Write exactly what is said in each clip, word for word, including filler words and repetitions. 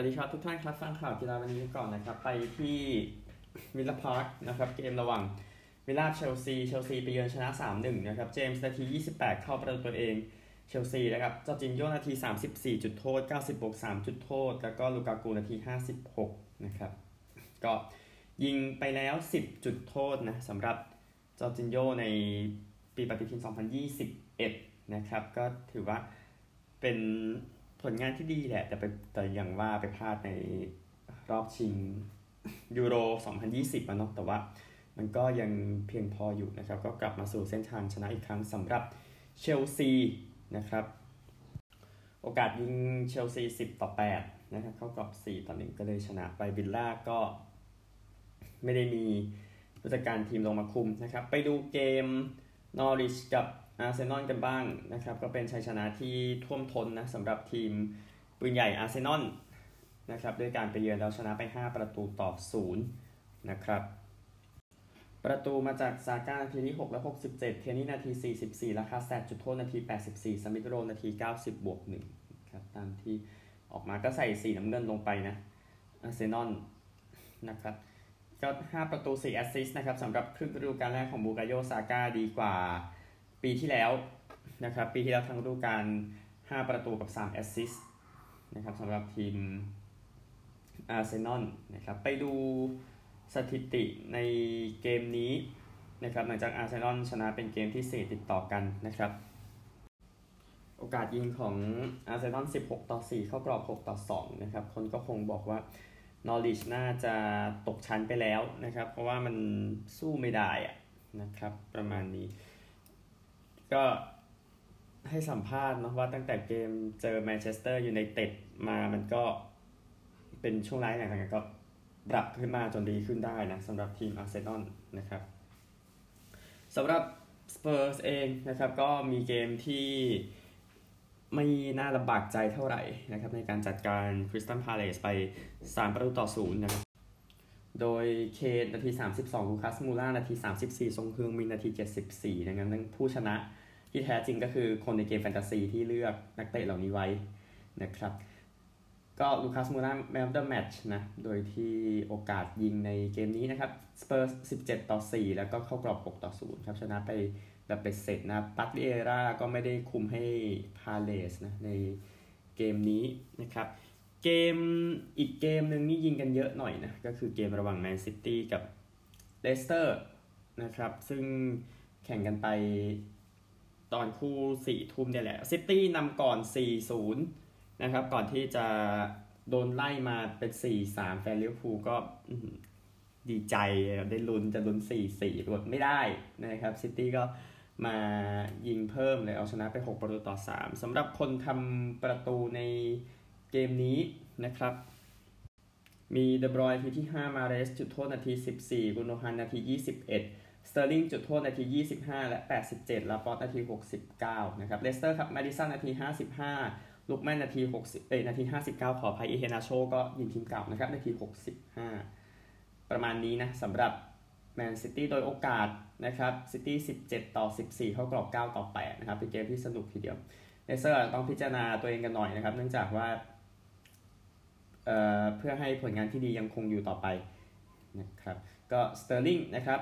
สวัสดีครับทุกท่านครับฟังข่าวกีฬาวันนี้ก่อนนะครับไปที่วิลล่าพาร์คนะครับเกมระหว่างวิลล่าเชลซีเชลซีไปเยือนชนะ สามหนึ่ง นะครับเจมส์นาทียี่สิบแปดเข้าประตูตัวเองเชลซีนะครับจอร์จินโญ่นาทีสามสิบสี่จุดโทษเก้าสิบ บวก สาม จุดโทษแล้วก็ลูกากูนาทีห้าสิบหกนะครับก็ยิงไปแล้วสิบจุดโทษนะสำหรับจอร์จินโญ่ในปีปฏิทินสองพันยี่สิบเอ็ดนะครับก็ถือว่าเป็นผลงานที่ดีแหละแต่ไปแต่อย่างว่าไปพลาดในรอบชิงยูโรสองพันยี่สิบมาเนาะแต่ว่ามันก็ยังเพียงพออยู่นะครับก็กลับมาสู่เส้นทางชนะอีกครั้งสำหรับเชลซีนะครับโอกาสยิงเชลซีสิบต่อแปดนะครับเข้ากรอบสี่ต่อหนึ่งก็เลยชนะไปวิลล่าก็ไม่ได้มีผู้จัดการทีมลงมาคุมนะครับไปดูเกมนอริชกับอาร์เซนอลกันบ้างนะครับก็เป็นชัยชนะที่ท่วมท้นนะสำหรับทีมปืนใหญ่อาร์เซนอลนะครับด้วยการไปเยือนแล้วชนะไปห้าประตูต่อศูนย์นะครับประตูมาจากซาก้านาทีที่หกและหกสิบเจ็ดเทนนี่นาทีสี่สิบสี่ราคาแซดจุดโทษนาทีแปดสิบสี่สมิธโรนาทีเก้าสิบบวกหนึ่งครับตามที่ออกมาก็ใส่สีน้ำเงินลงไปนะอาร์เซนอลนะครับก็ห้าประตูสี่แอสซิสต์นะครับสำหรับครึ่งฤดูกาลแรกของบูกาโยซาก้าดีกว่าปีที่แล้วนะครับปีที่แล้วทั้งฤดูกาลห้าประตูกับสามแอสซิสต์นะครับสำหรับทีมอาร์เซนอลนะครับไปดูสถิติในเกมนี้นะครับหลังจากอาร์เซนอลชนะเป็นเกมที่สี่ติดต่อกันนะครับโอกาสยิงของอาร์เซนอลสิบหกต่อสี่เข้ากรอบหกต่อสองนะครับคนก็คงบอกว่านอริชน่าจะตกชั้นไปแล้วนะครับเพราะว่ามันสู้ไม่ได้อะนะครับประมาณนี้ก็ให้สัมภาษณ์นะว่าตั้งแต่เกมเจอแมนเชสเตอร์ยูไนเต็ดมามันก็เป็นช่วงร้ายหนักๆก็ปรับขึ้นมาจนดีขึ้นได้นะสำหรับทีมอาร์เซนอลนะครับสำหรับสเปอร์สเองนะครับก็มีเกมที่ไม่น่าลำบากใจเท่าไหร่นะครับในการจัดการคริสตัลพาเลซไปสามประตูต่อศูนย์นะครับโดยเคนนาทีสามสิบสองลูคัสมูล่านาทีสามสิบสี่ซงฮึงมินนาทีเจ็ดสิบสี่ดังนั้นผู้ชนะที่แท้จริงก็คือคนในเกมแฟนตาซีที่เลือกนักเตะเหล่านี้ไว้นะครับก็ลูคัสมูล่าแมนออฟเดอะแมตช์นะโดยที่โอกาสยิงในเกมนี้นะครับสเปอร์สิบเจ็ดต่อสี่แล้วก็เข้ากรอบหกต่อศูนย์ครับชนะไปแบบเป็ดเสร็จนะปัตเอร่าก็ไม่ได้คุมให้พาเลซนะในเกมนี้นะครับเกมอีกเกมหนึ่งนี่ยิงกันเยอะหน่อยนะก็คือเกมระหว่างแมนซิตี้กับเลสเตอร์นะครับซึ่งแข่งกันไปตอนคู่สี่ทุ่มเนี่ยแหละซิตี้นำก่อน สี่ศูนย์ นะครับก่อนที่จะโดนไล่มาเป็น สี่สาม แฟนลิเวอร์พูลก็ดีใจได้ลุ้นจะลุ้น สี่สี่ รวดไม่ได้นะครับซิตี้ก็มายิงเพิ่มเลยเอาชนะไปหกประตูต่อสามสำหรับคนทำประตูในเกมนี้นะครับมีเดบรอยน์นาทีที่ห้ามาเรสจุดโทษนาทีสิบสี่กุนโดฮานนาทียี่สิบเอ็ดสเตอร์ลิงจุดโทษนาทียี่สิบห้าและแปดสิบเจ็ดลาปอร์ตนาทีหกสิบเก้านะครับเลสเตอร์ครับมาดิสันนาทีห้าสิบห้าลูกแมนนาทีหกสิบเอ้ยนาทีห้าสิบเก้าขออภัยอีเฮนาโชก็ยิงทีมเก่านะครับนาทีหกสิบห้าประมาณนี้นะสำหรับแมนซิตี้โดยโอกาสนะครับซิตี้สิบเจ็ดต่อสิบสี่เข้ากรอบเก้าต่อแปดนะครับเป็นเกมที่สนุกทีเดียวเลสเตอร์ต้องพิจารณาตัวเองกันหน่อยนะครับเนื่องจากว่า เอ่อ เพื่อให้ผลงานที่ดียังคงอยู่ต่อไปนะครับก็สเตอร์ลิงนะครับ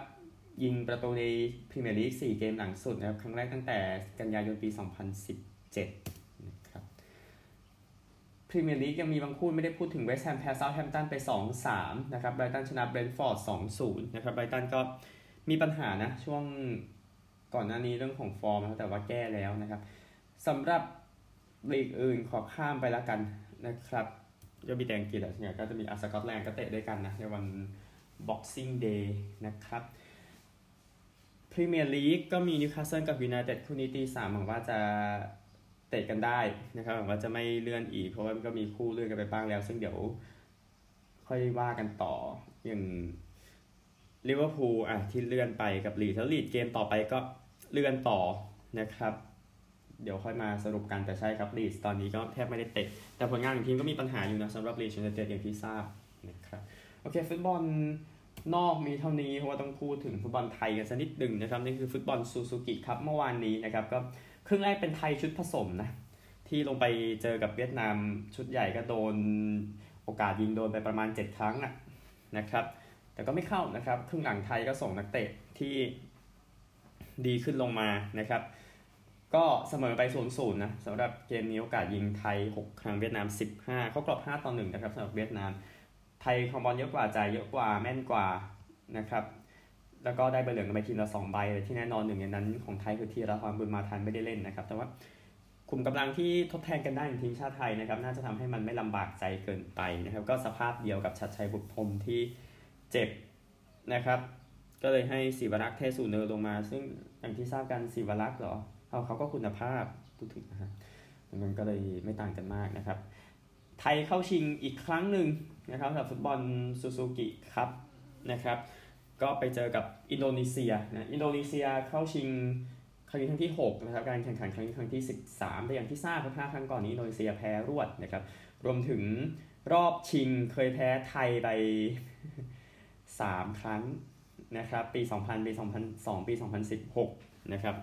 ยิงประตูในพรีเมียร์ลีกสี่เกมหลังสุดนะครับครั้งแรกตั้งแต่กันยายนปีสองพันสิบเจ็ดนะครับพรีเมียร์ลีกยังมีบางคู่ไม่ได้พูดถึงเวสต์แฮมแพ้เซาท์แฮมป์ตันไป สองสาม นะครับไบรตันชนะเบรนท์ฟอร์ด สองศูนย์ นะครับไบรตันก็มีปัญหานะช่วงก่อนหน้านี้เรื่องของฟอร์มนะแต่ว่าแก้แล้วนะครับสำหรับลีกอื่นขอข้ามไปแล้วกันนะครับก็มีแดงกีฬาเนี่ยก็จะมีอาร์สกอตแลนด์ก็เตะด้วยกันนะในวัน Boxing Day นะครับพรีเมียร์ลีกก็มีนิวคาสเซิลกับยูไนเต็ดคู่นี้ตีสามหวังว่าจะเตะกันได้นะครับหวังว่าจะไม่เลื่อนอีกเพราะว่ามันก็มีคู่เลื่อนกันไปบ้างแล้วซึ่งเดี๋ยวค่อยว่ากันต่ออย่างลิเวอร์พูลอ่ะที่เลื่อนไปกับลีดแล้วลีดเกมต่อไปก็เลื่อนต่อนะครับเดี๋ยวค่อยมาสรุปกันแต่ใช่ครับลีดตอนนี้ก็แทบไม่ได้เตะแต่ผลงานของทีมก็มีปัญหาอยู่นะสำหรับลีดยูไนเต็ดอย่างที่ทราบนะครับโอเคฟุตบอลนอกมีเท่านี้เพราะว่าต้องพูดถึงฟุตบอลไทยกันสักนิดหนึ่งนะครับนี่คือฟุตบอลซูซูกิครับเมื่อวานนี้นะครับก็ครึ่งแรกเป็นไทยชุดผสมนะที่ลงไปเจอกับเวียดนามชุดใหญ่ก็โดน โอกาสยิงโดนไปประมาณเจ็ดครั้งนะครับแต่ก็ไม่เข้านะครับครึ่งหลังไทยก็ส่งนักเตะที่ดีขึ้นลงมานะครับก็เสมอไป ศูนย์ศูนย์ นะสำหรับเกมนี้โอกาสยิงไทยหกครั้งเวียดนามสิบห้าเข้ากรอบห้าต่อหนึ่งนะครับสำหรับเวียดนามไทยครองบอลเยอะกว่าจ่ายเยอะกว่าแม่นกว่านะครับแล้วก็ได้ใบเหลืองไปทีละสองใบแต่ที่แน่นอนหนึ่งในนั้นของไทยคือธีรทรบุญมาทันไม่ได้เล่นนะครับแต่ว่าคุมกำลังที่ทดแทนกันได้ของทีมชาติไทยนะครับน่าจะทำให้มันไม่ลำบากใจเกินไปนะครับก็สภาพเดียวกับชัดชัยบุตรพรหมที่เจ็บนะครับก็เลยให้ศิวรักษ์เทสูเนอร์ลงมาซึ่งอย่างที่ทราบกันศิวรักษ์เหรอเอาเขาก็คุณภาพทุกทีนะฮะมันก็เลยไม่ต่างกันมากนะครับไทยเข้าชิงอีกครั้งหนึ่งนะครับสำหรับฟุตบอลซูซูกิครับนะครับก็ไปเจอกับอินโดนีเซียนะอินโดนีเซียเข้าชิงครั้งนี้ครั้งที่หกนะครับการแข่งขันครั้งนี้ครั้งที่สิบสามแต่อย่างที่ทราบครับห้าครั้งก่อนนี้อินโดนีเซียแพ้รวดนะครับรวมถึงรอบชิงเคยแพ้ไทยไปสามครั้งนะครับปีสองพันปีสองพันสองปีสองพันสิบหกนะครับ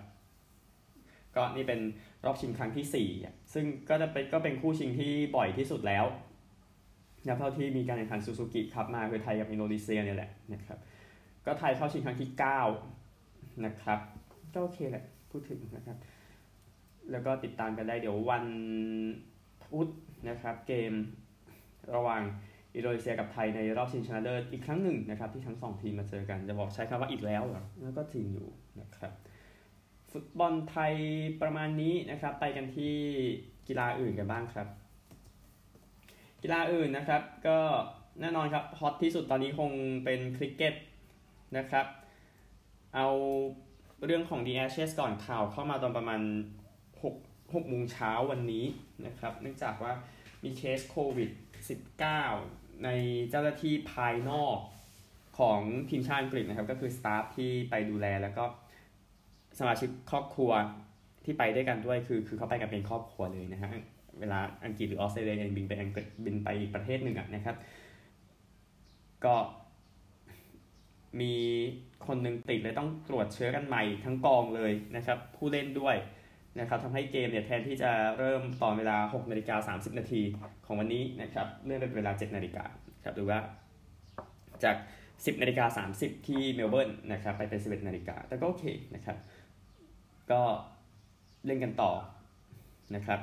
ก็นี่เป็นรอบชิงครั้งที่สี่ซึ่งก็จะเป็นก็เป็นคู่ชิงที่บ่อยที่สุดแล้วนะเท่าที่มีการแข่งขันซูซูกิครับมาคือไทยกับอินโดนีเซียเนี่ยแหละนะครับก็ไทยเข้าชิงครั้งที่เก้านะครับก็โอเคแหละพูดถึงนะครับแล้วก็ติดตามกันได้เดี๋ยววันพุธนะครับเกมระหว่างอินโดนีเซียกับไทยในรอบชิงชนะเลิศอีกครั้งหนึ่งนะครับที่ทั้งสองทีมมาเจอกันจะบอกใช้คำว่าอีกแล้วเหรอแล้วก็จริงอยู่นะครับฟุตบอลไทยประมาณนี้นะครับไปกันที่กีฬาอื่นกันบ้างครับกีฬาอื่นนะครับก็แน่นอนครับฮอตที่สุดตอนนี้คงเป็นคริกเก็ตนะครับเอาเรื่องของ The Ashes ก่อนข่าวเข้ามาตอนประมาณหกโมงเช้าวันนี้นะครับเนื่องจากว่ามีเคสโควิด สิบเก้า ในเจ้าหน้าที่ภายนอกของทีมชาติอังกฤษนะครับก็คือสตาฟที่ไปดูแลแล้วก็สมาชิกครอบครัวที่ไปด้วยกันด้วยคือคือเขาไปกันเป็นครอบครัวเลยนะฮะเวลาอังกฤษหรือออสเตรเลียบินไปอังกฤษบินไปอีกประเทศหนึ่งนะครับก็มีคนหนึ่งติดเลยต้องตรวจเชื้อกันใหม่ทั้งกองเลยนะครับผู้เล่นด้วยนะครับทำให้เกมเนี่ยแทนที่จะเริ่มตอนเวลา หกนาฬิกาสามสิบนาทีของวันนี้นะครับเลื่อนเป็นเวลา เจ็ดนาฬิกาครับหรือว่าจาก สิบนาฬิกาสามสิบที่เมลเบิร์นนะครับไปเป็น สิบเอ็ดนาฬิกาแต่ก็โอเคนะครับก็เล่นกันต่อนะครับ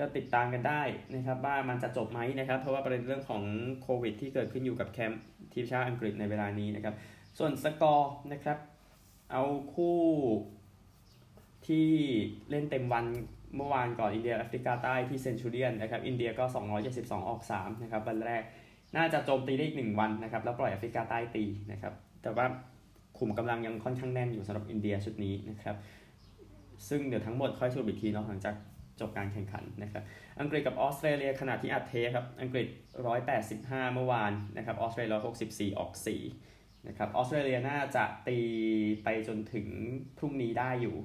ก็ติดตามกันได้นะครับว่ามันจะจบไหมนะครับเพราะว่าประเด็นเรื่องของโควิดที่เกิดขึ้นอยู่กับแคมป์ทีมชาติอังกฤษในเวลานี้นะครับส่วนสกอร์นะครับเอาคู่ที่เล่นเต็มวันเมื่อวานก่อนอินเดียแอฟริกาใต้ที่เซนชูเรียนนะครับอินเดียก็สองร้อยเจ็ดสิบสองออกสามนะครับวันแรกน่าจะโจมตีได้อีกหนึ่งวันนะครับแล้วปล่อยแอฟริกาใต้ตีนะครับแต่ว่าขุมกำลังยังค่อนข้างแน่นอยู่สำหรับอินเดียชุดนี้นะครับซึ่งเดี๋ยวทั้งหมดค่อยสรุปอีกทีเนาะหลังจากจบการแข่งขันนะครับอังกฤษกับออสเตรเลียขณะที่อัดเทปครับอังกฤษหนึ่งร้อยแปดสิบห้าเมื่อวานนะครับออสเตรเลียหนึ่งร้อยหกสิบสี่ออกสี่นะครับออสเตรเลียน่าจะตีไปจนถึงพรุ่งนี้ได้อยู่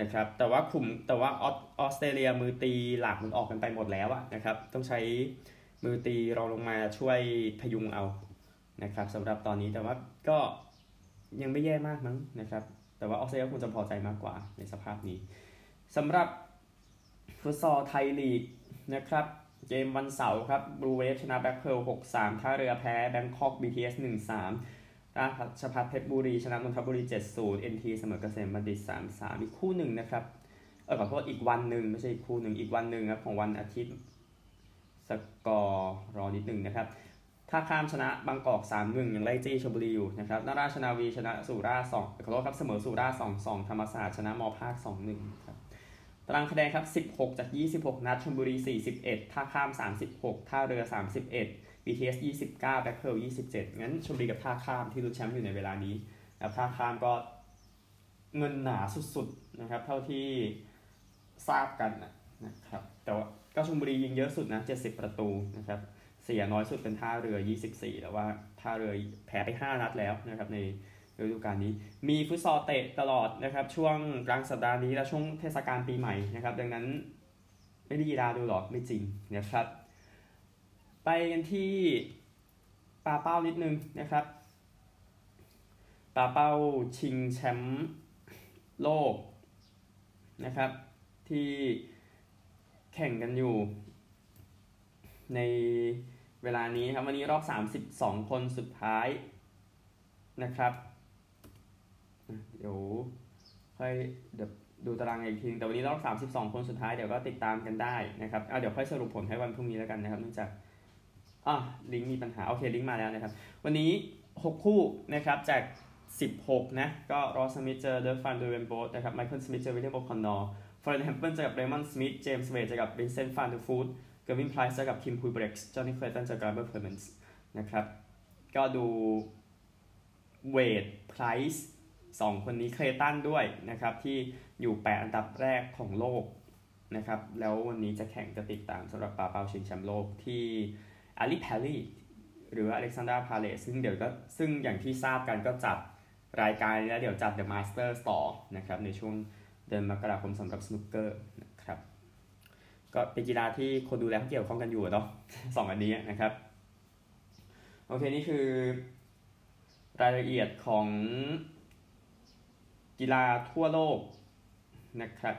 นะครับแต่ว่าขุมแต่ว่าออสเตรเลียมือตีหลักมันออกกันไปหมดแล้วอะนะครับต้องใช้มือตีรองลงมาช่วยพยุงเอานะครับสำหรับตอนนี้แต่ว่าก็ยังไม่แย่มากมั้งนะครับแต่ว่าออสเตรเลียคงจะพอใจมากกว่าในสภาพนี้สำหรับฟุตซอลไทยลีกนะครับเกมวันเสาร์ครับบลูเวฟชนะแบล็คเพิร์ล หกสาม ท่าเรือแพ้แบงคอก บี ที เอส หนึ่งสาม ราชภัฏเพชรบุรีชนะนนทบุรี เจ็ดศูนย์ เอ็น ที เสมอเกษมบัณฑิต สามสาม อีกคู่หนึ่งนะครับเออขอโทษอีกวันหนึ่งไม่ใช่อีกคู่หนึ่งอีกวันหนึ่งครับของวันอาทิตย์สกอร์รอนิดหนึ่งนะครับท่าข้ามชนะบางกอก สามหนึ่ง ยังไล่จี้ชลบุรีอยู่นะครับนาราชนาวีชนะสุราษฎร์สองขอโทษครับเสมอสุราษฎร์ สองสอง ธรรมศาสตร์ชนะม.ภาค สองหนึ่ง ครับตารางคะแนนครับสิบหกจากยี่สิบหกนัดชลบุรีสี่สิบเอ็ดท่าข้ามสามสิบหกท่าเรือสามสิบเอ็ด บี ที เอส ยี่สิบเก้าแบล็คเพิร์ลยี่สิบเจ็ดงั้นชลบุรีกับท่าข้ามที่ลุ้นแชมป์อยู่ในเวลานี้แล้วท่าข้ามก็เงินหนาสุดๆนะครับเท่าที่ทราบกันนะครับแต่ว่าก็ชลบุรียิงเยอะสุดนะเจ็ดสิบประตูนะครับเสียน้อยสุดเป็นท่าเรือยี่สิบสี่แต่ว่าท่าเรือแพ้ไปห้านัดแล้วนะครับในฤดูกาลนี้มีฟุตซอลเตะตลอดนะครับช่วงกลางสัปดาห์นี้และช่วงเทศกาลปีใหม่นะครับดังนั้นไม่ได้กีฬาดูหรอกไม่จริงนะครับไปกันที่ปาเป้านิดนึงนะครับปาเป้าชิงแชมป์โลกนะครับที่แข่งกันอยู่ ในเวลานี้ครับวันนี้รอบสามสิบสองคนสุดท้ายนะครับเดี๋ยวค่อยเดี๋ยวดูตารางอีกทีแต่วันนี้รอบสามสิบสองคนสุดท้ายเดี๋ยวก็ติดตามกันได้นะครับเอาเดี๋ยวค่อยสรุปผลให้วันพรุ่งนี้แล้วกันนะครับเนื่องจากอ่ะลิงก์มีปัญหาโอเคลิงก์มาแล้วนะครับวันนี้หกคู่นะครับจากสิบหกนะก็รอสมิธเจอเดอร์ฟันเดอเรนโบสนะครับไมเคิลสมิธเจอวิลเลียมโอคอนนอร์ฟลอเรนแฮมเปิลเจอกับเรมอนสมิธเจมส์เวดเจอกับวินเซนต์ฟานเดอร์ฟูดเกอร์วินไพรส์เจอกับคิมพูเบร็กซ์จอห์นนี่เคลตันเจอกับเบอร์เพอร์เมนส์นะครับก็ดูเวดไพรส์สองคนนี้เคลตันด้วยนะครับที่อยู่แปดอันดับแรกของโลกนะครับแล้ววันนี้จะแข่งจะติดตามสำหรับปาเปาชิงแชมป์โลกที่อาลีแพลลี่หรือว่าอเล็กซานดราพาเลซซึ่งเดี๋ยวก็ซึ่งอย่างที่ทราบกันก็จัดรายการแล้วเดี๋ยวจัด The Masters ต่อนะครับในช่วงเดือนมกราคมสำหรับสนุกเกอร์นะครับก็เป็นกีฬาที่คนดูแลเกี่ยวข้องกันอยู่เนาะสองอันนี้นะครับโอเคนี่คือรายละเอียดของกีฬาทั่วโลกนะครับ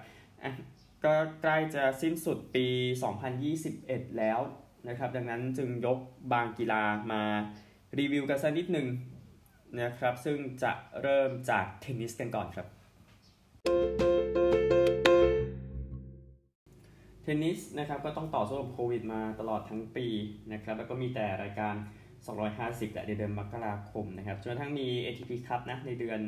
ก็ใกล้จะสิ้นสุดปีสองพันยี่สิบเอ็ดแล้วนะครับดังนั้นจึงยกบางกีฬามารีวิวกันสักนิดหนึ่งนะครับซึ่งจะเริ่มจากเทนนิสกันก่อนครับเทนนิสนะครับก็ต้องต่อสู้กับโควิดมาตลอดทั้งปีนะครับแล้วก็มีแต่รายการสองร้อยห้าสิบและในเดือนมกราคมนะครับจนกระทั่งมี เอ ที พี Cup นะในเดือน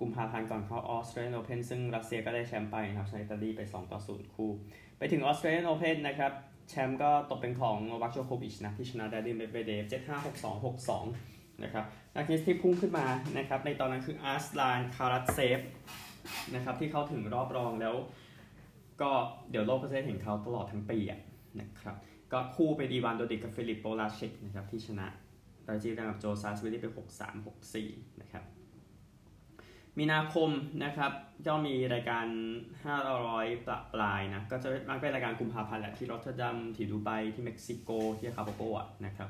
กุมภาพันธ์ก่อนเข้า Australian Open ซึ่งรัสเซียก็ได้แชมป์ไปนะครับชนะอิตาลีไปสองต่อศูนย์คู่ไปถึง Australian Open นะครับแชมป์ก็ตกเป็นของโนวัค โจโควิชนะที่ชนะดานิล เมดเวเดฟ เจ็ดห้า หกสอง หกสอง นะครับนักเทนนิสที่พุ่งขึ้นมานะครับในตอนนั้นคืออาร์สลาน คารัตเซฟนะครับที่เข้าถึงรอบรองแล้วก็เดี๋ยวโลกก็จะเห็นเขาตลอดทั้งปีนะครับก็คู่ไปดีวานโดดิกกับฟิลิปโปลาเชกนะครับที่ชนะบราซิลกับโจซาสวิลลี่ไปหกสาม หกสี่นะครับมีนาคมนะครับก็มีรายการห้าร้อยปะปลายนะก็จะมันเป็นรายการกุมภาพันธ์แหละที่รอตเตอร์ดัมที่ดูไบที่เม็กซิโกที่คาปาโกะนะครับ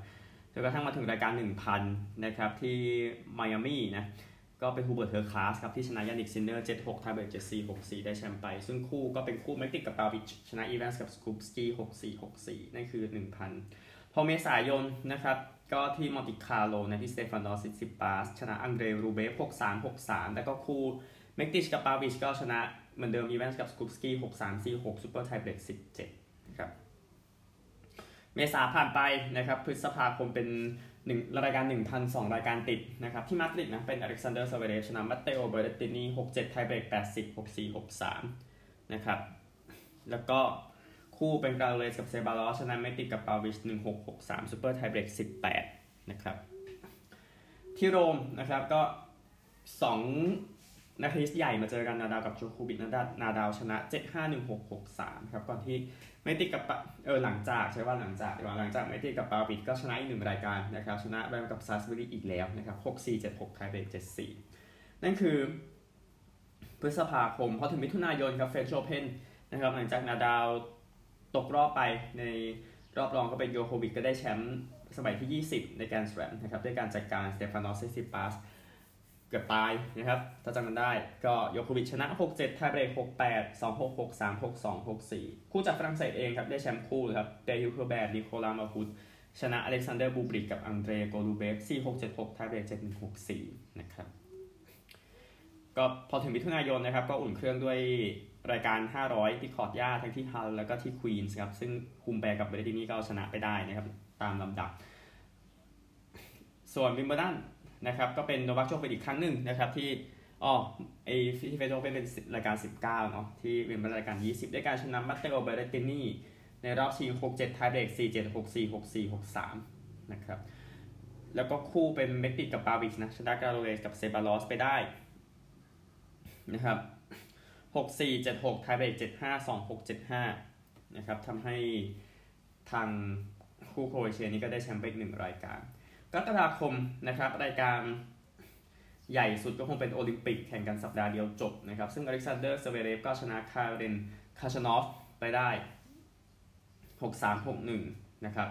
จนกระทั่งมาถึงรายการ หนึ่งพัน นะครับที่ไมอามี่นะก็เป็นฮูเบิร์ตเฮอร์คลาสครับที่ชนะยานิกซินเนอร์ เจ็ดหก ไทยเบรก เจ็ดสี่ หกสี่ ได้แชมป์ไปซึ่งคู่ก็เป็นคู่แมกติกกับปาวิชชนะอีแวนส์กับสกูปสกี้หกสี่ หกสี่นั่นคือ หนึ่งพัน พอเมษายนนะครับก็ที่มอนติคาร์โลนะที่สเตฟานดอซิซิปาสชนะอังเดรรูเบฟ หกสาม หกสาม แล้วก็คู่เมกติชกับปาวิชก็ชนะเหมือนเดิมอีแวนส์กับสกูปสกี้ หกสาม สี่หก ซุปเปอร์ไทยเบรก สิบเจ็ดนะครับเมษาผ่านไปนะครับพฤษภาคมเป็นหนึ่งรายการ หนึ่งพัน สองรายการติดนะครับที่มาดริดนะเป็นอเล็กซานเดอร์ซาเวเรฟชนะมาเตโอเบอร์เดตินี หกเจ็ด ไทยเบรก แปดสิบ หกสี่ หกสาม นะครับแล้วก็คู่เป็นกาเลสกับเซบาลอสชนะเมติกกับปาวิช หนึ่งหก หกสาม ซุปเปอร์ไทยเบรก สิบแปดนะครับที่โรมนะครับก็สองนักเทนนิสใหญ่มาเจอกันนาดาวกับโจโควิชนาดาวนาดาวชนะ เจ็ดห้า หนึ่งหก หกสาม ครับก่อนที่เมติกกับเออหลังจากใช่ว่าหลังจากดีกว่าหลังจากเมติกกับปาวิชก็ชนะอีกหนึ่งรายการนะครับชนะแบมกับซาสเบอรี่อีกแล้วนะครับหกสี่ เจ็ดหก ไทยเบรก เจ็ดสี่นั่นคือพฤษภาคมพอถึงมิถุนายนครับเฟรนช์โอเพ่นนะครับหลังจากนาดาวตกรอบไปในรอบรองก็เป็นโยโควิชก็ได้แชมป์สมัยที่ยี่สิบในแกรนด์สแลมนะครับด้วยการจัดการสเตฟานอสซิซิปาสเกือบตายนะครับถ้าจำกันได้ก็โยโควิชชนะ หกเจ็ด ไทยเบรก หกแปด สองหก หกสาม หกสอง หกสี่คู่จากฝรั่งเศสเองครับได้แชมป์คู่ครับเดฮิลเคอร์แบร์นิโคลามาคุตชนะอเล็กซานเดอร์บูบริกกับอังเดรโกลูเบฟ สี่หก เจ็ดหก ไทยเบรก เจ็ดหนึ่ง หกสี่นะครับก็พอถึงมิถุนายนนะครับก็อุ่นเครื่องด้วยรายการห้าร้อยที่คอร์ตหญ้าทั้งที่ฮัลแล้วก็ที่ควีนส์ครับซึ่งคุมแบกับเบรดินี่ก็เอาชนะไปได้นะครับตามลำดับส่วนวิมเบิลดันนะครับก็เป็นโนวัคโจโควิชอีกครั้งหนึ่งนะครับที่อ๋อไอที่เฟโดเป็นรายการสิบเก้าเนาะที่วิมเบิลดันรายการยี่สิบได้การชนะมาเตโอเบรดินี่ในรอบชิงหกเจ็ดไทยเบรกสี่เจ็ด หกสี่ หกสี่ หกสามนะครับแล้วก็คู่เป็นเมกติกกับปาวิชนะชนะกาโลเรสกับเซบาลอสไปได้นะครับหกสี่ เจ็ดหก ไทยเบรก เจ็ดห้า สองหก เจ็ดห้านะครับทำให้ทางคู่โครเอเชียนี้ก็ได้แชมป์ไปอีกหนึ่งรายการกรกฎาคมนะครับรายการใหญ่สุดก็คงเป็นโอลิมปิกแข่งกันสัปดาห์เดียวจบนะครับซึ่งอเล็กซานเดอร์ซาเวเรฟก็ชนะคาเรนคาชานอฟไปได้ หกสาม หกหนึ่ง นะครับ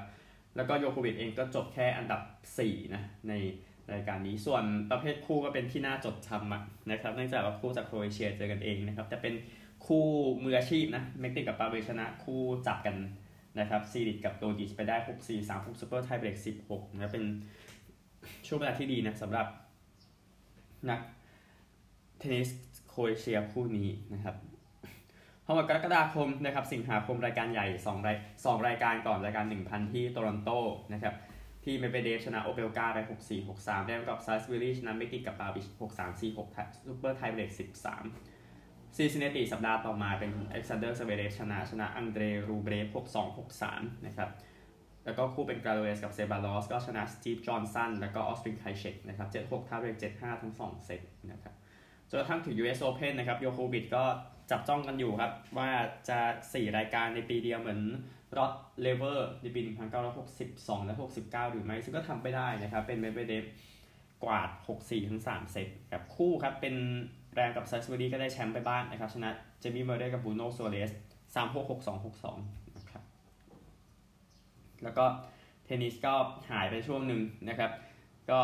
แล้วก็โยโควิชเองก็จบแค่อันดับสี่นะในรายการนี้ส่วนประเภทคู่ก็เป็นที่น่าจดจำนะครับเนื่องจากว่าคู่จากโครเอเชียเจอกันเองนะครับแต่เป็นคู่มืออาชีพนะเม็กติกกับปาเวชนะคู่จับกัน นะครับซีริตกับโดดิชไปได้หก สี่ สาม หกซูเปอร์ไทเบรกสิบหกนะเป็นช่วงเวลาที่ดีนะสำหรับนักเทนนิสโครเอเชียคู่นี้นะครับพอมากรกฎาคมนะครับสิงหาคมรายการใหญ่สองรายสองรายการก่อนรายการ หนึ่งพัน ที่โตรอนโตนะครับที่เมเปเดฟชนะโอเปลกาไป หก สี่ หก สาม ได้กับซาสวิลลี่ชนะเมกิกกับบาบิช หก สาม สี่ หก ซูเปอร์ไทเบรกสิบสามซินซินนาติสัปดาห์ต่อมาเป็นอเล็กซานเดอร์ซาเวเรฟชนะชนะอังเดรรูเบรฟ หก สอง หก สาม นะครับแล้วก็คู่เป็นกราโดเอสกับเซบาลอสก็ชนะสตีฟจอห์นสันแล้วก็ออสตินไคเชกนะครับ เจ็ด หก ไทเบรก เจ็ด ห้า ทั้งสองเซตนะครับจนกระทั่งถึง ยู เอส Open นะครับโยโควิชก็จับจ้องกันอยู่ครับว่าจะสี่รายการในปีเดียวเหมือนรอดเลเวอร์ในปีหนึ่งพันเก้าร้อยหกสิบสองและหกสิบเก้าหรือไม่ซึ่งก็ทำไปได้นะครับเป็นเมเปเดฟกวาด หก สี่ ทั้งสามเซตกับคู่ครับเป็นแรงกับซาสเวดีก็ได้แชมป์ไปบ้านนะครับชนะเจมี่เมอร์เรย์กับบูโน่โซเลส สาม หก หก สอง หก สอง นะครับแล้วก็เทนนิสก็หายไปช่วงหนึ่งนะครับก็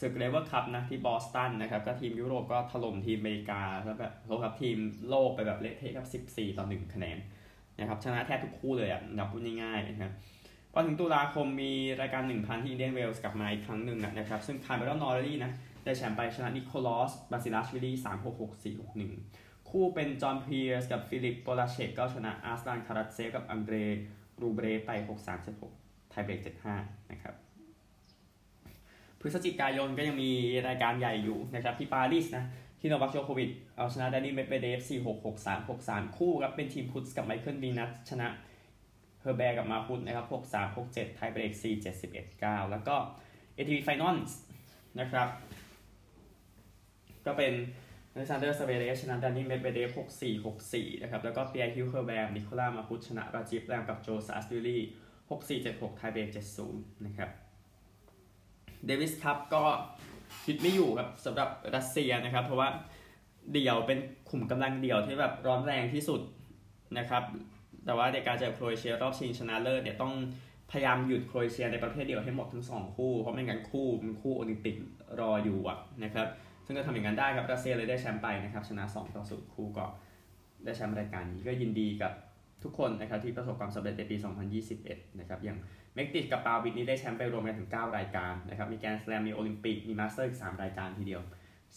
ศึกเลเวอร์คัพนะที่บอสตันนะครับก็ทีมยุโรปก็ถล่มทีมอเมริกาแล้วแบบโหครับทีมโลกไปแบบเละเทะครับ สิบสี่ ต่อ หนึ่ง คะแนนนะครับชนะแทบทุกคู่เลยอ่ะนับพูดง่ายๆนะครับพอถึงตุลาคมมีรายการ หนึ่งพัน ที่อินเดียนเวลส์กลับมาอีกครั้งหนึ่งนะครับซึ่งคาร์เมลอนนอร์รี่นะได้แชมป์ไปชนะนิโคลัสบาซิลัชวิลลี่ สาม หก หก สี่ หก หนึ่ง คู่เป็นจอห์นเพียร์สกับฟิลิปโปลาเชกก็ชนะอาร์สลานคารัตเซฟกับอังเดรรูเบรฟไป หก สาม เจ็ด หก ไทเบรก เจ็ด ห้า นะครับพฤศจิกายนก็ยังมีรายการใหญ่อยู่นะครับที่ปารีสนะที่โนวัคโจโควิชเอาชนะดานิล เมดเวเดฟ สี่ หก หก สาม หก สาม คู่ครับเป็นทีมพุทธกับไมเคิลวีนัสชนะเฮอร์แบร์กับมาพุทธนะครับ หก สาม หก เจ็ด ไทเบรก สี่ เจ็ด สิบเอ็ด เก้า แล้วก็ เอ ที พี Finals นะครับก็เป็นอเล็กซานเดอร์ ซาเวเรฟชนะดานิล เมดเวเดฟ หก สี่ หก สี่ นะครับแล้วก็เปียร์ ฮิว เฮอร์แบร์นิโคล่า มาพุทธชนะราจิป แรมกับโจ ซาสติลี่ หก สี่ เจ็ด หก ไทเบรก เจ็ด ศูนย์ นะครับเดวิสคัพก็คิดไม่อยู่ครับสำหรับรัสเซียนะครับเพราะว่าเดี่ยวเป็นขุมกำลังเดี่ยวที่แบบร้อนแรงที่สุดนะครับแต่ว่าในการเจอโครเอเชียรอบชิงชนะเลิศเนี่ยต้องพยายามหยุดโครเอเชียในประเภทเดี่ยวให้หมดทั้งสองคู่เพราะไม่งั้นคู่มันคู่โอลิมปิกรออยู่อ่ะนะครับซึ่งก็ทำอย่างนั้นได้ครับรัสเซียเลยได้แชมป์ไปนะครับชนะสอง ต่อ ศูนย์คู่ก็ได้แชมป์รายการนี้ก็ยินดีกับทุกคนนะครับที่ประสบความสำเร็จในปีสองพันยี่สิบเอ็ดนะครับอย่างเมกติชกับปาวิชนี่ได้แชมป์ไปรวมกันถึงเก้ารายการนะครับมีแกรนด์สแลมมีโอลิมปิกมีมาสเตอร์อีกสามรายการทีเดียว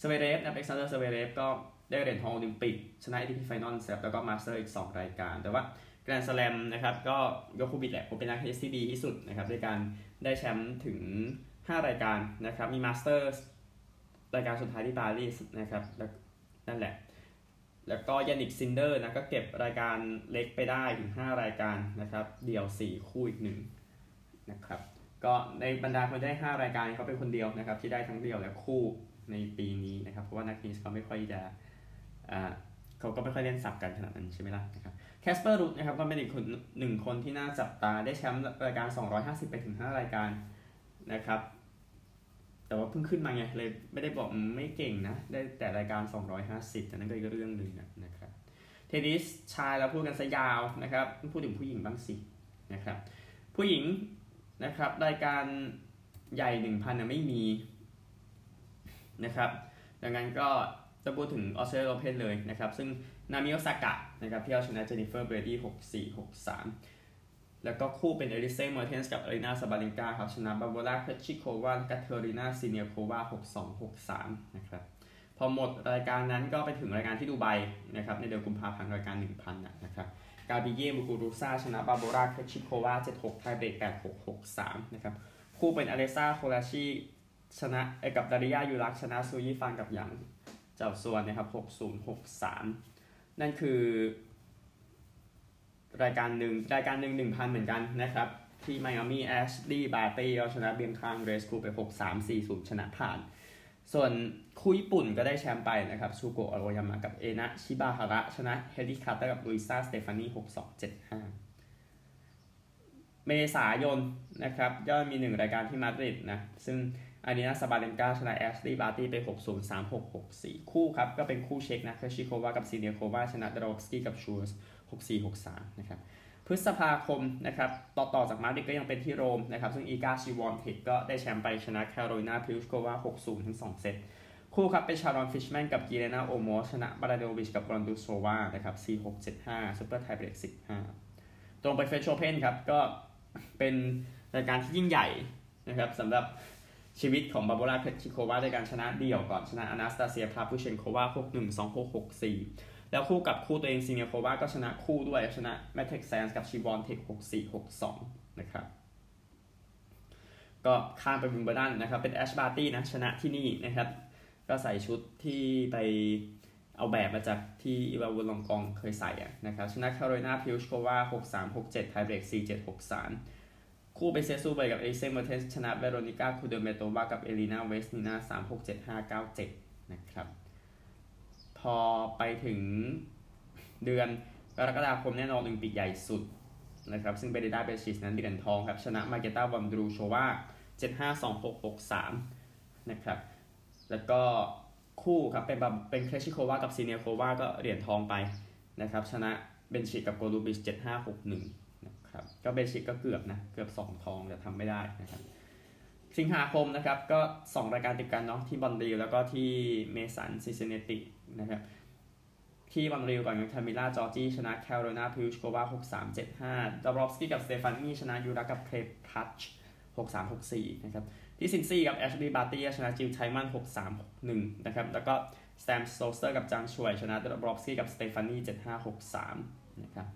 สเวเรฟอเล็กซานเดอร์สเวเรฟก็ได้เหรียญทองโอลิมปิกชนะ เอ ที พี Finals แล้วก็มาสเตอร์อีกสองรายการแต่ว่าแกรนด์สแลมนะครับก็โยโควิชแหละผมเป็นนักเทนนิสที่ดีที่สุดนะครับในการได้แชมป์ถึงห้ารายการนะครับมีมาสเตอร์รายการสุดท้ายที่ปารีสนะครับนั่นแหละแล้วก็ยานิกซินเดอร์นะก็เก็บรายการเล็กไปได้ถึงห้ารายการนะครับเดี่ยวสี่คู่อีกหนึ่งนะครับก็ในบรรดาคนได้ห้ารายการเขาเป็นคนเดียวนะครับที่ได้ทั้งเดี่ยวและคู่ในปีนี้นะครับเพราะว่านักเทนนิสเขาไม่ค่อยจะอ่าเขาก็ไม่ค่อยเล่นสับกันขนาดนั้นใช่ไหมล่ะนะครับแคสเปอร์รูทนะครับก็เป็นอีกคนหนึ่งคนที่น่าจับตาได้แชมป์รายการสองร้อยห้าสิบไปถึงห้ารายการนะครับแต่ว่าเพิ่งขึ้นมาไงเลยไม่ได้บอกไม่เก่งนะได้แต่รายการสองร้อยห้าสิบแต่นั่นก็อีกเรื่องหนึ่งนะครับเทนนิสชายเราพูดกันซะยาวนะครับพูดถึงผู้หญิงบ้างสินะครับผู้หญิงนะครับรายการใหญ่ หนึ่งพัน น่ะไม่มีนะครับดังนั้นก็จะพูดถึงออสเตรเลียนโอเพ่นเลยนะครับซึ่งนามิโอซากะนะครับที่เอาชนะเจนิเฟอร์เบรดี้ หก สี่ หก สาม แล้วก็คู่เป็นเอลิเซ่เมอร์เทนส์กับอารีนาซาบาเลนกาครับชนะบาโบราคาชิโควาและเทอรินาซิเนียโควา หก สอง หก สาม นะครับพอหมดรายการนั้นก็ไปถึงรายการที่ดูไบนะครับในเดือนกุมภาพันธ์รายการ หนึ่งพัน นะครับกาบิเย่มูกูรูซ่าชนะบาโบราคาชิโควา เจ็ด หก ไทเบรก แปด หก หก สาม นะครับคู่เป็นอเลซ่าโคลาชีชนะกับดาริยายูรักชนะซูยี่ฟานกับหยางเจ้าส่วนนะครับ หก ศูนย์ หก สาม นั่นคือรายการหนึ่งรายการหนึ่ง หนึ่งพัน เหมือนกันนะครับที่ไมอามี่แอชลีย์บาร์ตี้เอาชนะเบียงคางเรสคูไป หก สาม สี่ ศูนย์ ชนะผ่านส่วนคู่ญี่ปุ่นก็ได้แชมป์ไปนะครับชูโกะ อาโอยามะกับเอนะชิบาฮาระชนะเฮลิคาตะกับลุยซ่าสเตฟานี หก สอง เจ็ด ห้า เมษายนนะครับย่อมมีหนึ่งรายการที่มาดริดนะซึ่งอารีนาซาบาเลนกาชนะแอชลีย์บาร์ตี้ไป หก ศูนย์ สาม หก หก สี่ คู่ครับก็เป็นคู่เช็กนะเคชิโควากับซีเนียโควาชนะดาโรฟสกี้กับชูส หก สี่ หก สาม นะครับพฤษภาคมนะครับต่อต่อจากมาดริดก็ยังเป็นที่โรมนะครับซึ่งอีกาชิวอนเทคก็ได้แชมป์ไปชนะแคโรไลนาพิลชโกวา หก ศูนย์ ทั้งสองเซตคู่ครับเป็นชารอนฟิชแมนกับกีเลนาโอโมชนะบาราโดวิชกับบรอนดูโซวานะครับ สี่ หก เจ็ด ห้า ซุปเปอร์ไทเบรก สิบห้า ตรงไปเฟรนช์โอเพ่นครับก็เป็นรายการที่ยิ่งใหญ่นะครับสำหรับชีวิตของบาร์โบราเพชชิโควาในการชนะเดี่ยวก่อนชนะอนาสตาเซียพลาพูเชนโควาหกหนึ่ง สองหก หกสี่แล้วคู่กับคู่ตัวเองซีเนียโควาก็ชนะคู่ด้วยชนะแมทเทคแซนส์กับชิวอนเทคหกสี่ หกสองนะครับก็ข้ามไปวิมเบิลดันนะครับเป็นแอชบาร์ตี้นะชนะที่นี่นะครับก็ใส่ชุดที่ไปเอาแบบมาจากที่อีวาวูลองกองเคยใส่นะครับชนะแคโรไลนาพิลชโควาหกสาม หกเจ็ดไทเบรก สี่เจ็ด หกสามคู่ไปเซซูไปกับเอลิเซ่เมอร์เทนชนะเวโรนิก้าคูเดเมโตวากับเอลีนาเวสนิน่าสาม หกเจ็ด ห้า เก้า เจ็ดนะครับพอไปถึงเดือนกรกฎาคมแน่นอนเป็นปีใหญ่สุดนะครับซึ่งเบเดด้าเบชิสนั้นเหรียญทองครับชนะมาเกต้าวัมดรูโชวา เจ็ดห้า สองหก หกสามนะครับแล้วก็คู่ครับเป็นเป็นเครชิโควากับซีเนียโควาก็เหรียญทองไปนะครับชนะเบนชิกกับโกลูบิช เจ็ดห้า หกหนึ่งนะครับก็เบนชิกก็เกือบนะเกือบสองทองแต่ทำไม่ได้นะครับสิงหาคมนะครับก็สองรายการติดกันเนาะที่บอนดิลแล้วก็ที่เมสันซินซินเนตินะครับที่บอนดิลก่อนกับคามิล่าจอร์จี้ชนะแคโรไลนาพิลชโควา หกสาม เจ็ดห้าดอบรอฟสกี้กับสเตฟานีชนะยูรากับเครปพัช หกสาม หกสี่นะครับที่ซินซี่กับแอชลีย์บาร์ตี้ชนะจิลไทมัน หกสาม หกหนึ่งนะครับแล้วก็สแตมโซสเตอร์กับจางช่วยชนะดอบรอฟสกี้กับสเตฟานี เจ็ดห้า หกสามนะครับ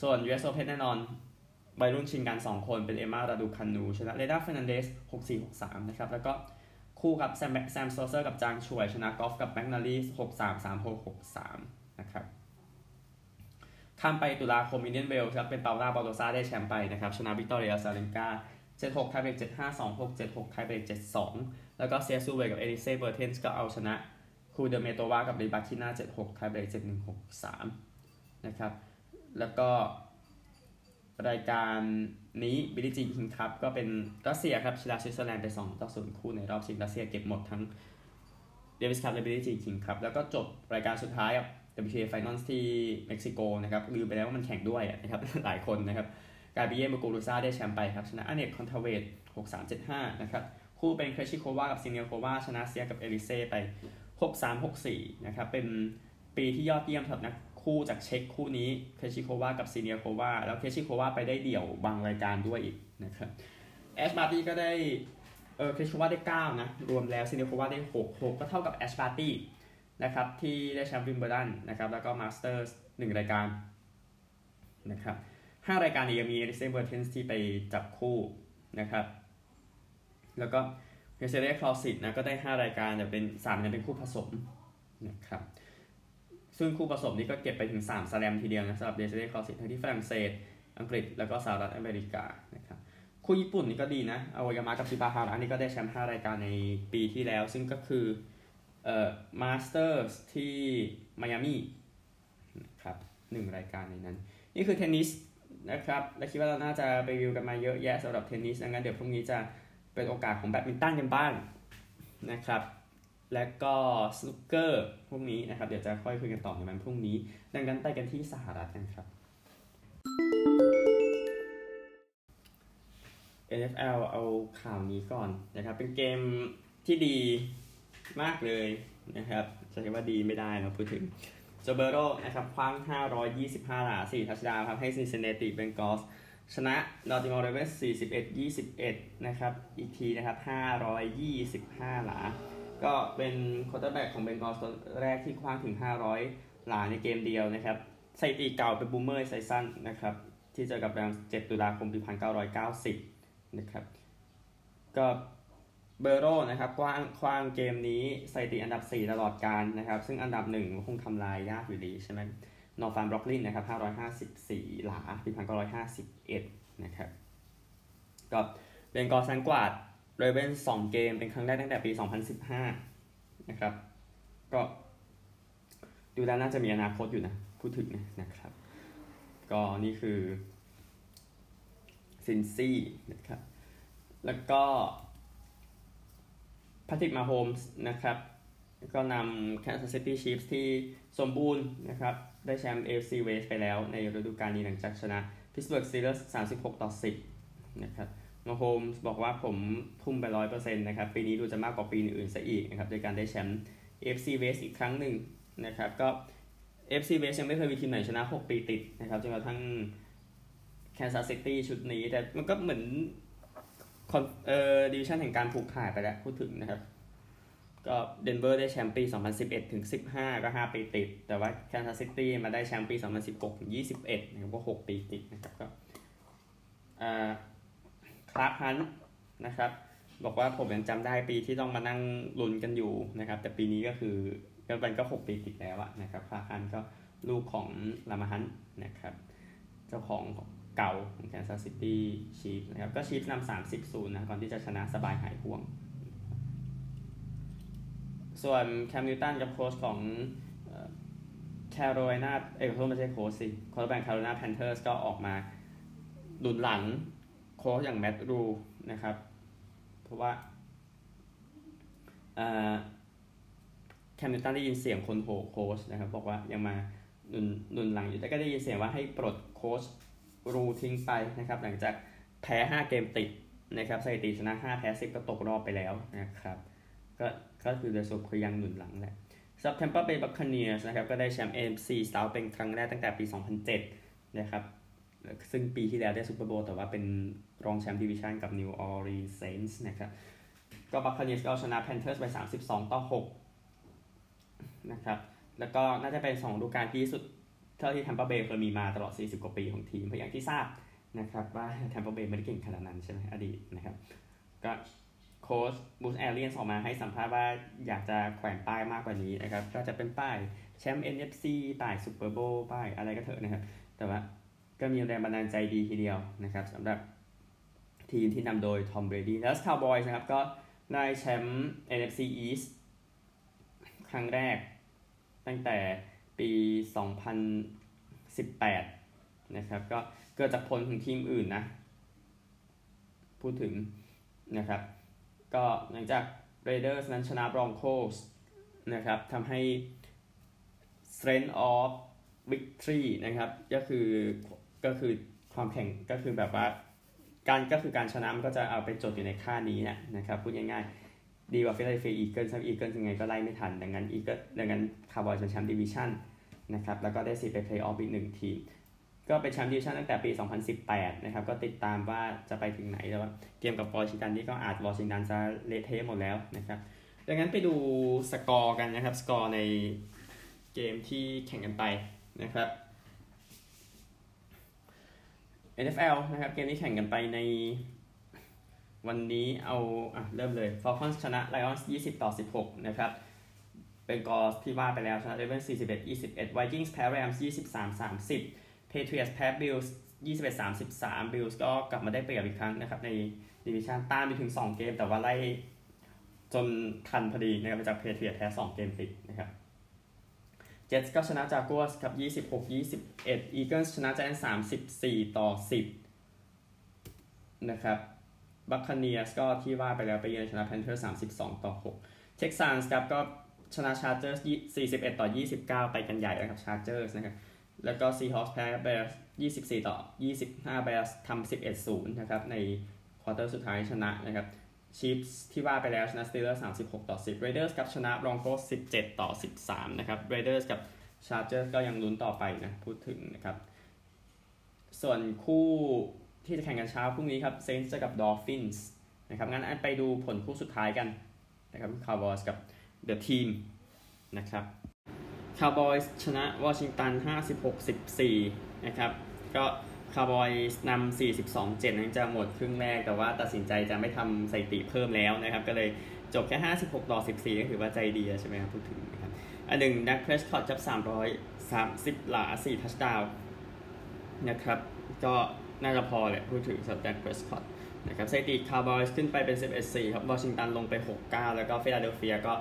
ส่วน ยู เอส Open แน่นอนวัยรุ่นชิงกันสองคนเป็นเอม่าราดูคันนูชนะเรด้าเฟร์นันเดส หกสี่ หกสามนะครับแล้วก็คู่กับแซมแซมโซเซอร์กับจางช่วยชนะกอล์ฟกับแมกนาลี หกสาม สามหก หกสามนะครับข้ามไปตุลาคมอินเดียนเวลส์ครับเป็นปาล่าบาโตซาได้แชมป์ไปนะครับชนะวิกตอเรียซาเลนกาเจ็ดหก ไทเบรก เจ็ดห้า สองหก เจ็ดหก ไทเบรก เจ็ดสองแล้วก็เซียซูเวกับเอลิเซ่เบอร์เทนส์ก็เอาชนะคูเดเมโตวากับริบาคิน่า เจ็ดหก ไทเบรก เจ็ดหนึ่ง หกสามนะครับแล้วก็รายการนี้บิลลี่จีนคิงส์คัพก็เป็นรัสเซียครับชนะสวิตเซอร์แลนด์ไปสองต่อศูนย์คู่ในรอบชิงรัสเซียเก็บหมดทั้งเดวิสคัพและบิลลี่จีนคิงส์คัพแล้วก็จบรายการสุดท้ายครับ ดับเบิลยู ที เอ Finals ที่เม็กซิโกนะครับลืมไปแล้วว่ามันแข่งด้วยนะครับหลายคนนะครับกาเบียร์ มากูรูซาได้แชมป์ไปครับชนะอเนก คอนทาเวต หกสาม เจ็ดห้านะครับคู่เป็นเครชิโควากับซิเนียโควาชนะเซียกับเอลิเซ่ไป หกสาม หกสี่นะครับเป็นปีที่ยอดเยี่ยมสำหรับนักคู่จากเช็คคู่นี้เครชิโควากับซีเนียโควาแล้วเครชิโควาไปได้เดี่ยวบางรายการด้วยอีกนะครับแอชบาร์ตี้ก็ได้เออเครชิโควาได้เก้านะรวมแล้วซีเนียโควาได้หก หกก็เท่ากับแอชบาร์ตี้นะครับที่ได้แชมป์วิมเบิลดันนะครับแล้วก็มาสเตอร์สหนึ่งรายการนะครับห้ารายการนี้ยังมีเอลิเซ่เบอร์เทนส์ที่ไปจับคู่นะครับแล้วก็เฮเซเล่คลอสิตนะก็ได้ห้ารายการแต่เป็นสามนั้นเป็นคู่ผสมนะครับซึ่งคู่ผสมนี้ก็เก็บไปถึงสามแสลมทีเดียวนะสำหรับเฮเซเล่คลอสิตทั้งที่ฝรั่งเศสอังกฤษแล้วก็สหรัฐอเมริกานะครับคู่ญี่ปุ่นนี่ก็ดีนะอาโอยามะกับชิบาฮาระนี่ก็ได้แชมป์ห้ารายการในปีที่แล้วซึ่งก็คือเอ่อมาสเตอร์สที่ไมอามี่นะครับหนึ่งรายการในนั้นนี่คือเทนนิสนะครับและคิดว่าเราน่าจะไปรีวิวกันมาเยอะแยะสำหรับเทนนิสดังนั้นเดี๋ยวพรุ่งนี้จะเป็นโอกาสของแบดมินตันกันบ้างนะครับและก็สนุกเกอร์พวกนี้นะครับเดี๋ยวจะค่อยคุยกันต่อในวันพรุ่งนี้ดังนั้นไปกันที่สหรัฐกันครับ เอ็น เอฟ แอล เอาข่าวนี้ก่อนนะครับเป็นเกมที่ดีมากเลยนะครับจะเรียกว่าดีไม่ได้นะพูดถึงโจเบโร่นะครับคว้างห้าร้อยยี่สิบห้าหลา สี่ ทัชดาวน์ครับให้ซินซินเนติเบงกอลส์ชนะดอร์ติมอร์เรเวส สี่สิบเอ็ด ยี่สิบเอ็ดนะครับอีกทีนะครับห้าร้อยยี่สิบห้าหลาก็เป็นควอเตอร์แบ็กของเบงกอลส์ตัวแรกที่คว้างถึงห้าร้อยหลาในเกมเดียวนะครับสถิติเก่าเป็นบูมเมอร์ไซซันนะครับที่เจอกับแรมส์เจ็ดตุลาคมปีหนึ่งพันเก้าร้อยเก้าสิบนะครับก็เบโร่นะครับคว้างคว้างเกมนี้สถิติอันดับสี่ตลอดการนะครับซึ่งอันดับหนึ่งคงทำลายยากอยู่ดีใช่ไหมนอร์ฟานบร็อกลินนะครับห้าร้อยห้าสิบสี่หลา หนึ่งพันเก้าร้อยห้าสิบเอ็ดนะครับก็เบงกอลส์กวาดเรเวนส์สองเกมเป็นครั้งแรกตั้งแต่ปีสองพันสิบห้านะครับก็ดูแล้วน่าจะมีอนาคตอยู่นะพูดถึงนะครับก็นี่คือซินซี่นะครับแล้วก็แพทริก มาโฮมส์นะครับก็นำ Kansas City Chiefs ที่สมบูรณ์นะครับได้แชมป์ เอ เอฟ ซี West ไปแล้วในฤดูกาลนี้หลังจากชนะ Pittsburgh Steelers สามสิบหก ต่อ สิบนะครับมาโฮมส์บอกว่าผมทุ่มไป หนึ่งร้อยเปอร์เซ็นต์ นะครับปีนี้ดูจะมากกว่าปีอื่นๆซะอีกนะครับโดยการได้แชมป์ เอ เอฟ ซี West อีกครั้งหนึ่งนะครับก็ เอ เอฟ ซี West ยังไม่เคยมีทีมไหนชนะหกปีติดนะครับจนกระทั่ง Kansas City ชุดนี้แต่มันก็เหมือนเอ่อดิวิชั่นแห่งการผูกขาดไปแล้วพูดถึงนะครับก็เดนเวอร์ได้แชมป์ปีสองพันสิบเอ็ดถึงสิบห้าก็ห้าปีติดแต่ว่า Kansas City มาได้แชมป์ปีสองพันสิบหกถึงยี่สิบเอ็ดนะครับก็หกปีติดนะครับก็เอ่อคลาร์คฮันต์นะครับบอกว่าผมยังจำได้ปีที่ต้องมานั่งลุ้นกันอยู่นะครับแต่ปีนี้ก็คือก็มันก็หกปีติดแล้วอะนะครับคลาร์คฮันต์ก็ลูกของลามาฮันต์นะครับเจ้าของเก่าของ Kansas City Chiefs นะครับก็ Chiefs นำ สามสิบ ศูนย์ นะก่อนที่จะชนะสบายหายห่วงส่วนแคมนิวตันกับโค้ชของแคโรไลนาเอ้ยไม่ใช่โค้ชสิโค้ชแบงค์แคโรไลนาแพนเทอร์สก็ออกมาดุลหลังโค้ชอย่างแมตต์รูนะครับเพราะว่าแคมนิวตันได้ยินเสียงคนโห่โค้ชนะครับบอกว่ายังมาดุลดุลหลังอยู่แต่ก็ได้ยินเสียงว่าให้ปลดโค้ชรูทิ้งไปนะครับหลังจากแพ้ห้าเกมติดนะครับสถิติชนะห้าแพ้สิบก็ตกรอบไปแล้วนะครับก็ก็คือโดยสรุปคือยังหนุนหลังแหละซับเทมเปอร์เบย์บัคคาเนียร์นะครับก็ได้แชมป์ เอ เอฟ ซี South เป็นครั้งแรกตั้งแต่ปีสองพันเจ็ดนะครับซึ่งปีที่แล้วได้ซุปเปอร์โบว์แต่ว่าเป็นรองแชมป์ดิวิชั่นกับ New Orleans Saints นะครับก็บัคคาเนียร์ก็ชนะ Panthers ไปสามสิบสองต่อหกนะครับแล้วก็น่าจะเป็นสองฤดูกาลที่สุดเท่าที่แทมเปอร์เบย์เคยมีมาตลอดสี่สิบกว่าปีของทีมเพราะอย่างที่ทราบนะครับว่าแทมเปอร์เบย์ไม่ได้เก่งขนาดนั้นใช่ไหมอดีตนะครับก็โค้ชบูสแอเรียนออกมาให้สัมภาษณ์ว่าอยากจะแขวนป้ายมากกว่านี้นะครับก็จะเป็นป้ายแชมป์ เอ็น เอฟ ซี ป้ายซุปเปอร์โบว์ป้ายอะไรก็เถอะนะครับแต่ว่าก็มีแรงบันดาลใจดีทีเดียวนะครับสำหรับทีมที่นำโดยทอมเบรดี้และคาวบอยส์นะครับก็ได้แชมป์ เอ็น เอฟ ซี East ครั้งแรกตั้งแต่ปีสองพันสิบแปดนะครับก็เกิดจากผลของทีมอื่นนะพูดถึงนะครับก็หลังจาก Raiders นั้นชนะ Broncos นะครับทำให้ strength of victory นะครับก็คือก็คือความแข่งก็คือแบบว่าการก็คือการชนะมันก็จะเอาไปจดอยู่ในค่านี้นะนะครับพูดง่ายๆดีกว่า Philadelphia Eagles ครับ Eagles ยังไงก็ไล่ไม่ทันดังนั้น Eagles ดังนั้น Cowboys เป็นแชมป์ Division นะครับแล้วก็ได้สิทธิ์ไป Playoff อีกหนึ่งทีมก็เป็นแชมป์ดิวิชั่นตั้งแต่ปีสองพันสิบแปดนะครับก็ติดตามว่าจะไปถึงไหนแต่ว่าเกมกับวอชิงตันนี่ก็อาจวอชิงตันจะเละเทะหมดแล้วนะครับดังนั้นไปดูสกอร์กันนะครับสกอร์ในเกมที่แข่งกันไปนะครับ เอ็น เอฟ แอล นะครับเกมที่แข่งกันไปในวันนี้เอาอ่ะเริ่มเลย Falcons ชนะ Lions ยี่สิบต่อสิบหกนะครับเป็นกอร์ที่ว่าไปแล้วชนะ Ravens สี่สิบเอ็ด ยี่สิบเอ็ด Vikings แพ้ Rams ยี่สิบสาม สามสิบPatriots แพ้ Bills ยี่สิบเอ็ด สามสิบสาม Bills ก็กลับมาได้เปรียบอีกครั้งนะครับในดิวิชั่นตามไปถึงสองเกมแต่ว่าไล่จนทันพอดีนะครับจาก Patriots แพ้สองเกมติดนะครับ Jets ก็ชนะ Jaguars ครับ ยี่สิบหก ยี่สิบเอ็ด Eagles ชนะ Giants สามสิบสี่ต่อสิบนะครับ Buccaneers ก็ที่ว่าไปแล้วไปเยือนชนะ Panthers สามสิบสองต่อหก Texans ครับก็ชนะ Chargers สี่สิบเอ็ดต่อยี่สิบเก้าไปกันใหญ่นะครับ Chargers นะครับแล้วก็ Seahawks แพ้ Bears ยี่สิบสี่ต่อยี่สิบห้า Bears ทำ สิบเอ็ด ศูนย์ นะครับในควอเตอร์สุดท้ายชนะนะครับ Chiefs ที่ว่าไปแล้วชนะ Steelers สามสิบหกต่อสิบ Raiders กับชนะ Broncos สิบเจ็ดต่อสิบสามนะครับ Raiders กับ Chargers ก็ยังลุ้นต่อไปนะพูดถึงนะครับส่วนคู่ที่จะแข่งกันเช้าพรุ่งนี้ครับ Saints กับ Dolphins นะครับงั้นไปดูผลคู่สุดท้ายกันนะครับ Cowboys กับ The Team นะครับCowboys ชนะ Washington ห้าสิบหก สิบสี่ นะครับก็ Cowboys นำ สี่สิบสอง เจ็ด หลังจากหมดครึ่งแรกแต่ว่าตัดสินใจจะไม่ทำสถิติเพิ่มแล้วนะครับก็เลยจบแค่ห้าสิบหกต่อสิบสี่ก็ถือว่าใจดีใช่ไหมครับพูดถึงนะครับอันหนึ่งนักเพรสคอตจับสามร้อยสามสิบหลาสี่ทัชดาวน์นะครับก็น่าจะพอแหละพูดถึงสำหรับนักเพรสคอตนะครับสถิติ Cowboys ขึ้นไปเป็น สิบเอ็ด สี่ ครับ Washington ลงไป หกเก้า แล้วก็ Philadelphia ก็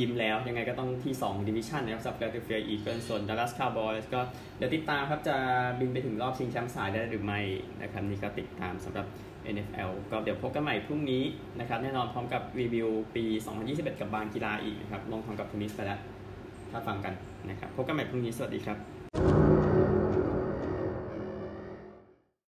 ยิ้มแล้วยังไงก็ต้องที่สอง Division นะครับซับ Philadelphia Eagles ส่วน Dallas Cowboys ก็เดี๋ยวติดตามครับจะบินไปถึงรอบชิงแชมป์สายได้หรือไม่นะครับนี่ก็ติดตามสำหรับ เอ็น เอฟ แอล ก็เดี๋ยวพบกันใหม่พรุ่งนี้นะครับแน่นอนพร้อมกับรีวิวปีสองพันยี่สิบเอ็ดกับบางกีฬาอีกนะครับลงทองกับเทนนิสไปแล้วถ้าฟังกันนะครับพบกันใหม่พรุ่งนี้สวัสดีครับ